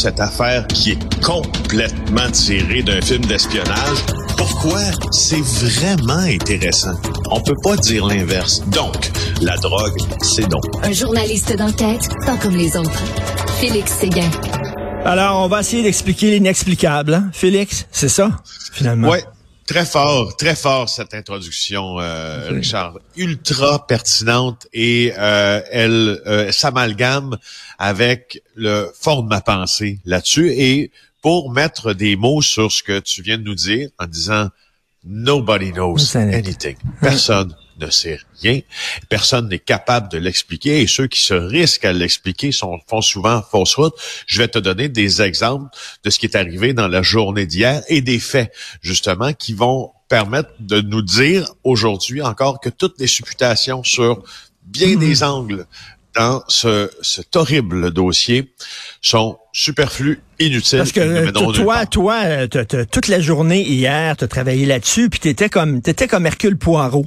cette affaire qui est complètement tirée d'un film d'espionnage. Pourquoi? C'est vraiment intéressant. On peut pas dire l'inverse. Donc, la drogue, c'est donc. Un journaliste d'enquête, pas comme les autres. Félix Séguin. Alors, on va essayer d'expliquer l'inexplicable, hein? Félix, c'est ça, finalement? Ouais. Très fort cette introduction, Richard. Ultra pertinente et elle s'amalgame avec le fond de ma pensée là-dessus. Et pour mettre des mots sur ce que tu viens de nous dire en disant « Nobody knows anything ». Personne ne sait rien. Personne n'est capable de l'expliquer et ceux qui se risquent à l'expliquer font souvent fausse route. Je vais te donner des exemples de ce qui est arrivé dans la journée d'hier et des faits, justement, qui vont permettre de nous dire aujourd'hui encore que toutes les supputations sur bien des angles dans cet horrible dossier sont superflues, inutiles. Parce que toi, toute la journée hier, t'as travaillé là-dessus puis t'étais comme Hercule Poirot,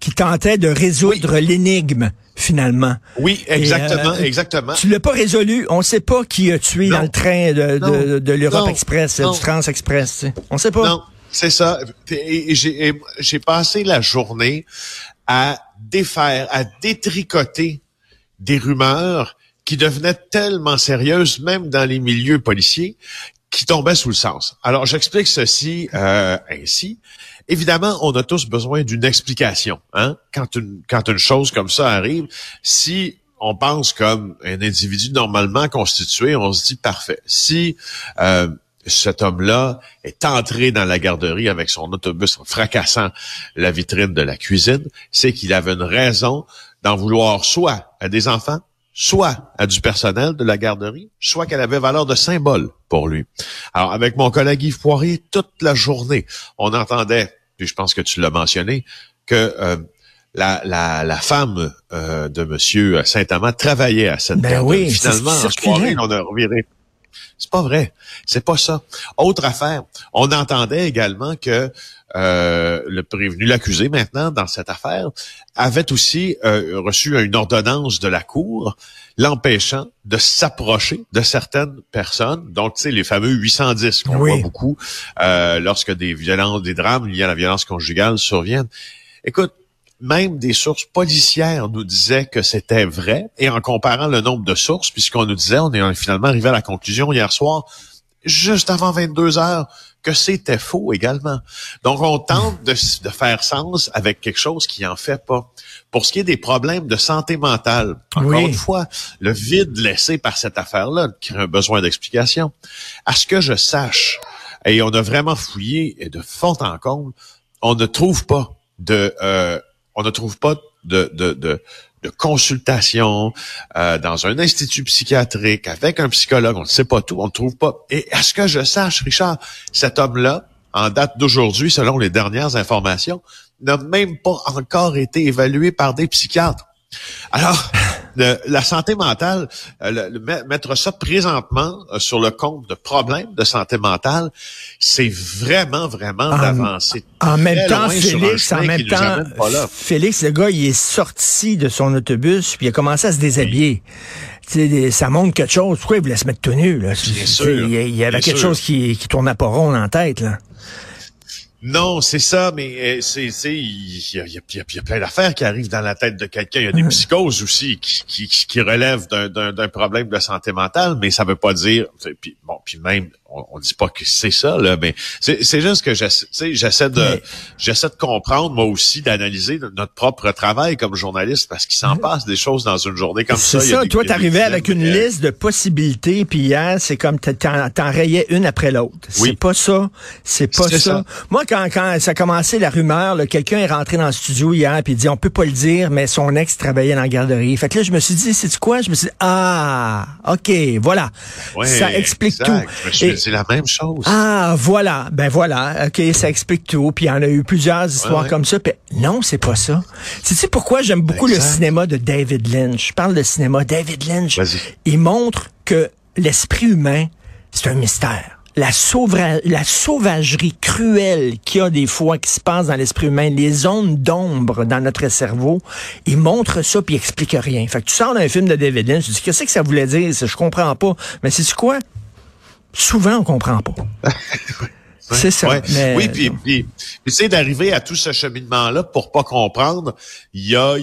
qui tentait de résoudre l'énigme, finalement. Oui, exactement. Tu l'as pas résolu. On sait pas qui a tué dans le train de l'Europe Express, du Trans Express. Tu sais. On sait pas. Non, c'est ça. Et j'ai passé la journée à détricoter des rumeurs qui devenaient tellement sérieuses, même dans les milieux policiers, qui tombaient sous le sens. Alors, j'explique ceci ainsi. Évidemment, on a tous besoin d'une explication, hein? Quand une chose comme ça arrive, si on pense comme un individu normalement constitué, on se dit parfait. Si cet homme-là est entré dans la garderie avec son autobus en fracassant la vitrine de la cuisine, c'est qu'il avait une raison d'en vouloir soit à des enfants, soit à du personnel de la garderie, soit qu'elle avait valeur de symbole pour lui. Alors, avec mon collègue Yves Poirier, toute la journée, on entendait, puis je pense que tu l'as mentionné, que la femme de monsieur Saint-Amand travaillait à cette garderie. Oui, finalement, en soirée, on a reviré. C'est pas vrai. C'est pas ça. Autre affaire, on entendait également que le prévenu, l'accusé maintenant dans cette affaire, avait aussi reçu une ordonnance de la cour l'empêchant de s'approcher de certaines personnes. Donc, tu sais, les fameux 810 qu'on voit beaucoup lorsque des drames liés à la violence conjugale surviennent. Écoute, même des sources policières nous disaient que c'était vrai. Et en comparant le nombre de sources, puisqu'on nous disait, on est finalement arrivé à la conclusion hier soir, juste avant 22 heures, que c'était faux également. Donc, on tente de faire sens avec quelque chose qui en fait pas. Pour ce qui est des problèmes de santé mentale, encore une fois, le vide laissé par cette affaire-là crée un besoin d'explication. À ce que je sache, et on a vraiment fouillé et de fond en comble, on ne trouve pas de consultation dans un institut psychiatrique avec un psychologue. On ne sait pas tout, on ne trouve pas. Et à ce que je sache, Richard, cet homme-là, en date d'aujourd'hui, selon les dernières informations, n'a même pas encore été évalué par des psychiatres. Alors, la santé mentale, mettre ça présentement sur le compte de problèmes de santé mentale, c'est vraiment d'avancer. En même temps, Félix, le gars, il est sorti de son autobus puis il a commencé à se déshabiller. T'sais, ça montre quelque chose. Pourquoi il voulait se mettre tout nu, là? Il y avait quelque chose qui tournait pas rond dans la tête, là. Non, c'est ça, mais il y a plein d'affaires qui arrivent dans la tête de quelqu'un. Il y a des psychoses aussi qui relèvent d'un problème de santé mentale, mais ça veut pas dire. Puis même, on dit pas que c'est ça là, mais c'est juste que j'essaie de comprendre moi aussi, d'analyser notre propre travail comme journaliste parce qu'il s'en passe des choses dans une journée comme ça. C'est ça. Toi, t'arrivais avec une liste de possibilités, puis hier, c'est comme t'enrayais une après l'autre. Oui. C'est pas ça. Moi, quand ça a commencé la rumeur, là, quelqu'un est rentré dans le studio hier puis il dit on peut pas le dire, mais son ex travaillait dans la garderie. Fait que là, je me suis dit, c'est quoi? Je me suis dit, ah, ok, voilà. Ouais, ça explique tout. C'est la même chose. Ah, voilà. Ben voilà. OK, ça explique tout. Puis il y en a eu plusieurs histoires comme ça. Puis non, c'est pas ça. Sais-tu pourquoi j'aime beaucoup le cinéma de David Lynch? Je parle de cinéma. David Lynch, il montre que l'esprit humain, c'est un mystère. La sauvagerie cruelle qu'il y a des fois qui se passe dans l'esprit humain, les zones d'ombre dans notre cerveau, il montre ça puis il explique rien. Fait que tu sors d'un film de David Lynch, tu dis, qu'est-ce que ça voulait dire? Je comprends pas. Mais c'est quoi? souvent, on comprend pas. C'est ça. Ouais. Mais... oui, puis tu sais, d'arriver à tout ce cheminement-là pour pas comprendre, il y a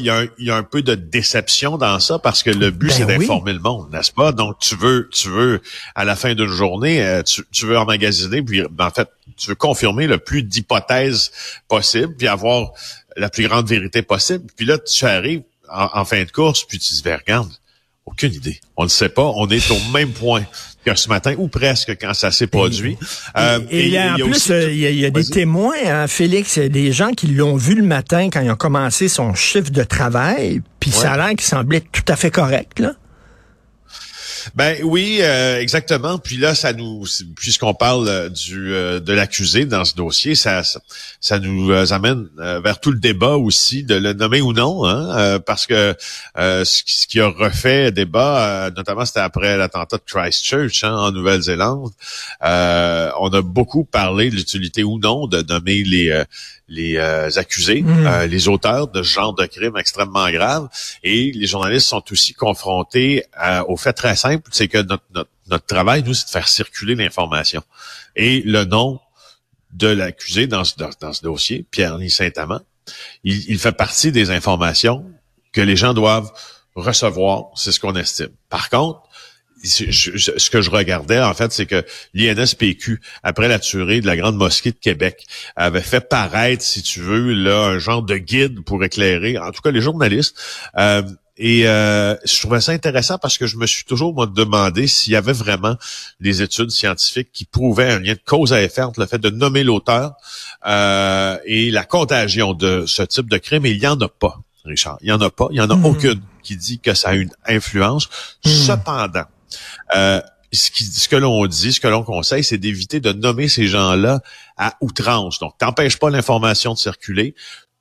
un peu de déception dans ça, parce que le but, c'est d'informer le monde, n'est-ce pas? Donc, tu veux à la fin d'une journée, tu veux emmagasiner, puis en fait, tu veux confirmer le plus d'hypothèses possible, puis avoir la plus grande vérité possible. Puis là, tu arrives en fin de course, puis tu dis, ben, regarde, aucune idée. On ne sait pas. On est au même point que ce matin, ou presque, quand ça s'est produit. Et en plus, il y a des témoins, hein, Félix, des gens qui l'ont vu le matin quand ils ont commencé son chiffre de travail, puis ça a l'air qu'il semblait tout à fait correct, là. Ben oui, exactement. Puis là, ça nous, puisqu'on parle de l'accusé dans ce dossier, ça nous amène vers tout le débat aussi de le nommer ou non, hein, parce que ce qui a refait débat, notamment c'était après l'attentat de Christchurch, hein, en Nouvelle-Zélande, on a beaucoup parlé de l'utilité ou non de nommer les accusés, les auteurs de ce genre de crime extrêmement grave. Et les journalistes sont aussi confrontés au fait très simple, c'est que notre travail, nous, c'est de faire circuler l'information. Et le nom de l'accusé dans ce dossier, Pierre-Henri Saint-Amand, il fait partie des informations que les gens doivent recevoir, c'est ce qu'on estime. Par contre, ce que je regardais, en fait, c'est que l'INSPQ, après la tuerie de la Grande Mosquée de Québec, avait fait paraître, si tu veux, là, un genre de guide pour éclairer, en tout cas les journalistes. Et je trouvais ça intéressant parce que je me suis toujours demandé s'il y avait vraiment des études scientifiques qui prouvaient un lien de cause à effet entre le fait de nommer l'auteur et la contagion de ce type de crime. Et il n'y en a pas, Richard. Il n'y en a pas. Il n'y en a aucune qui dit que ça a une influence. Cependant, ce que l'on dit, ce que l'on conseille, c'est d'éviter de nommer ces gens-là à outrance. Donc, t'empêches pas l'information de circuler.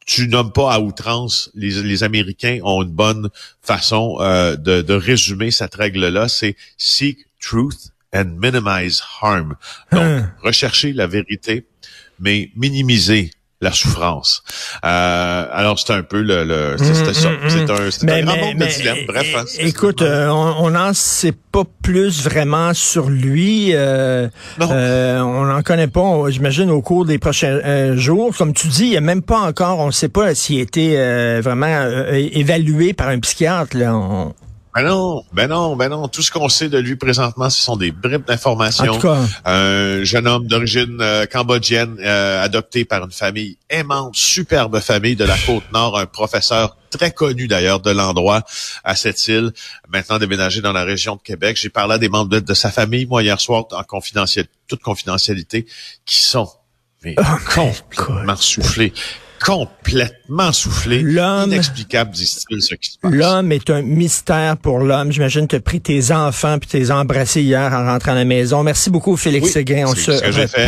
Tu nommes pas à outrance. Les Américains ont une bonne façon de résumer cette règle-là. C'est « seek truth and minimize harm ». Donc, rechercher la vérité, mais minimiser la souffrance. Alors, c'est un peu le c'était ça. C'est un grand dilemme. Bref. Écoute, on n'en sait pas plus vraiment sur lui. On n'en connaît pas, j'imagine, au cours des prochains jours. Comme tu dis, il n'y a même pas encore, on ne sait pas s'il a été vraiment évalué par un psychiatre, là. Ben non. Tout ce qu'on sait de lui présentement, ce sont des bribes d'informations. En tout cas, un jeune homme d'origine cambodgienne, adopté par une famille aimante, superbe famille de la Côte-Nord, un professeur très connu d'ailleurs de l'endroit à cette île, maintenant déménagé dans la région de Québec. J'ai parlé à des membres de sa famille, moi, hier soir, en toute confidentialité, qui sont complètement soufflés. Complètement soufflé, inexplicable, disent-ils, ce qui se passe. L'homme est un mystère pour l'homme. J'imagine que tu as pris tes enfants puis t'es embrassé hier en rentrant à la maison. Merci beaucoup, Félix Séguin. On se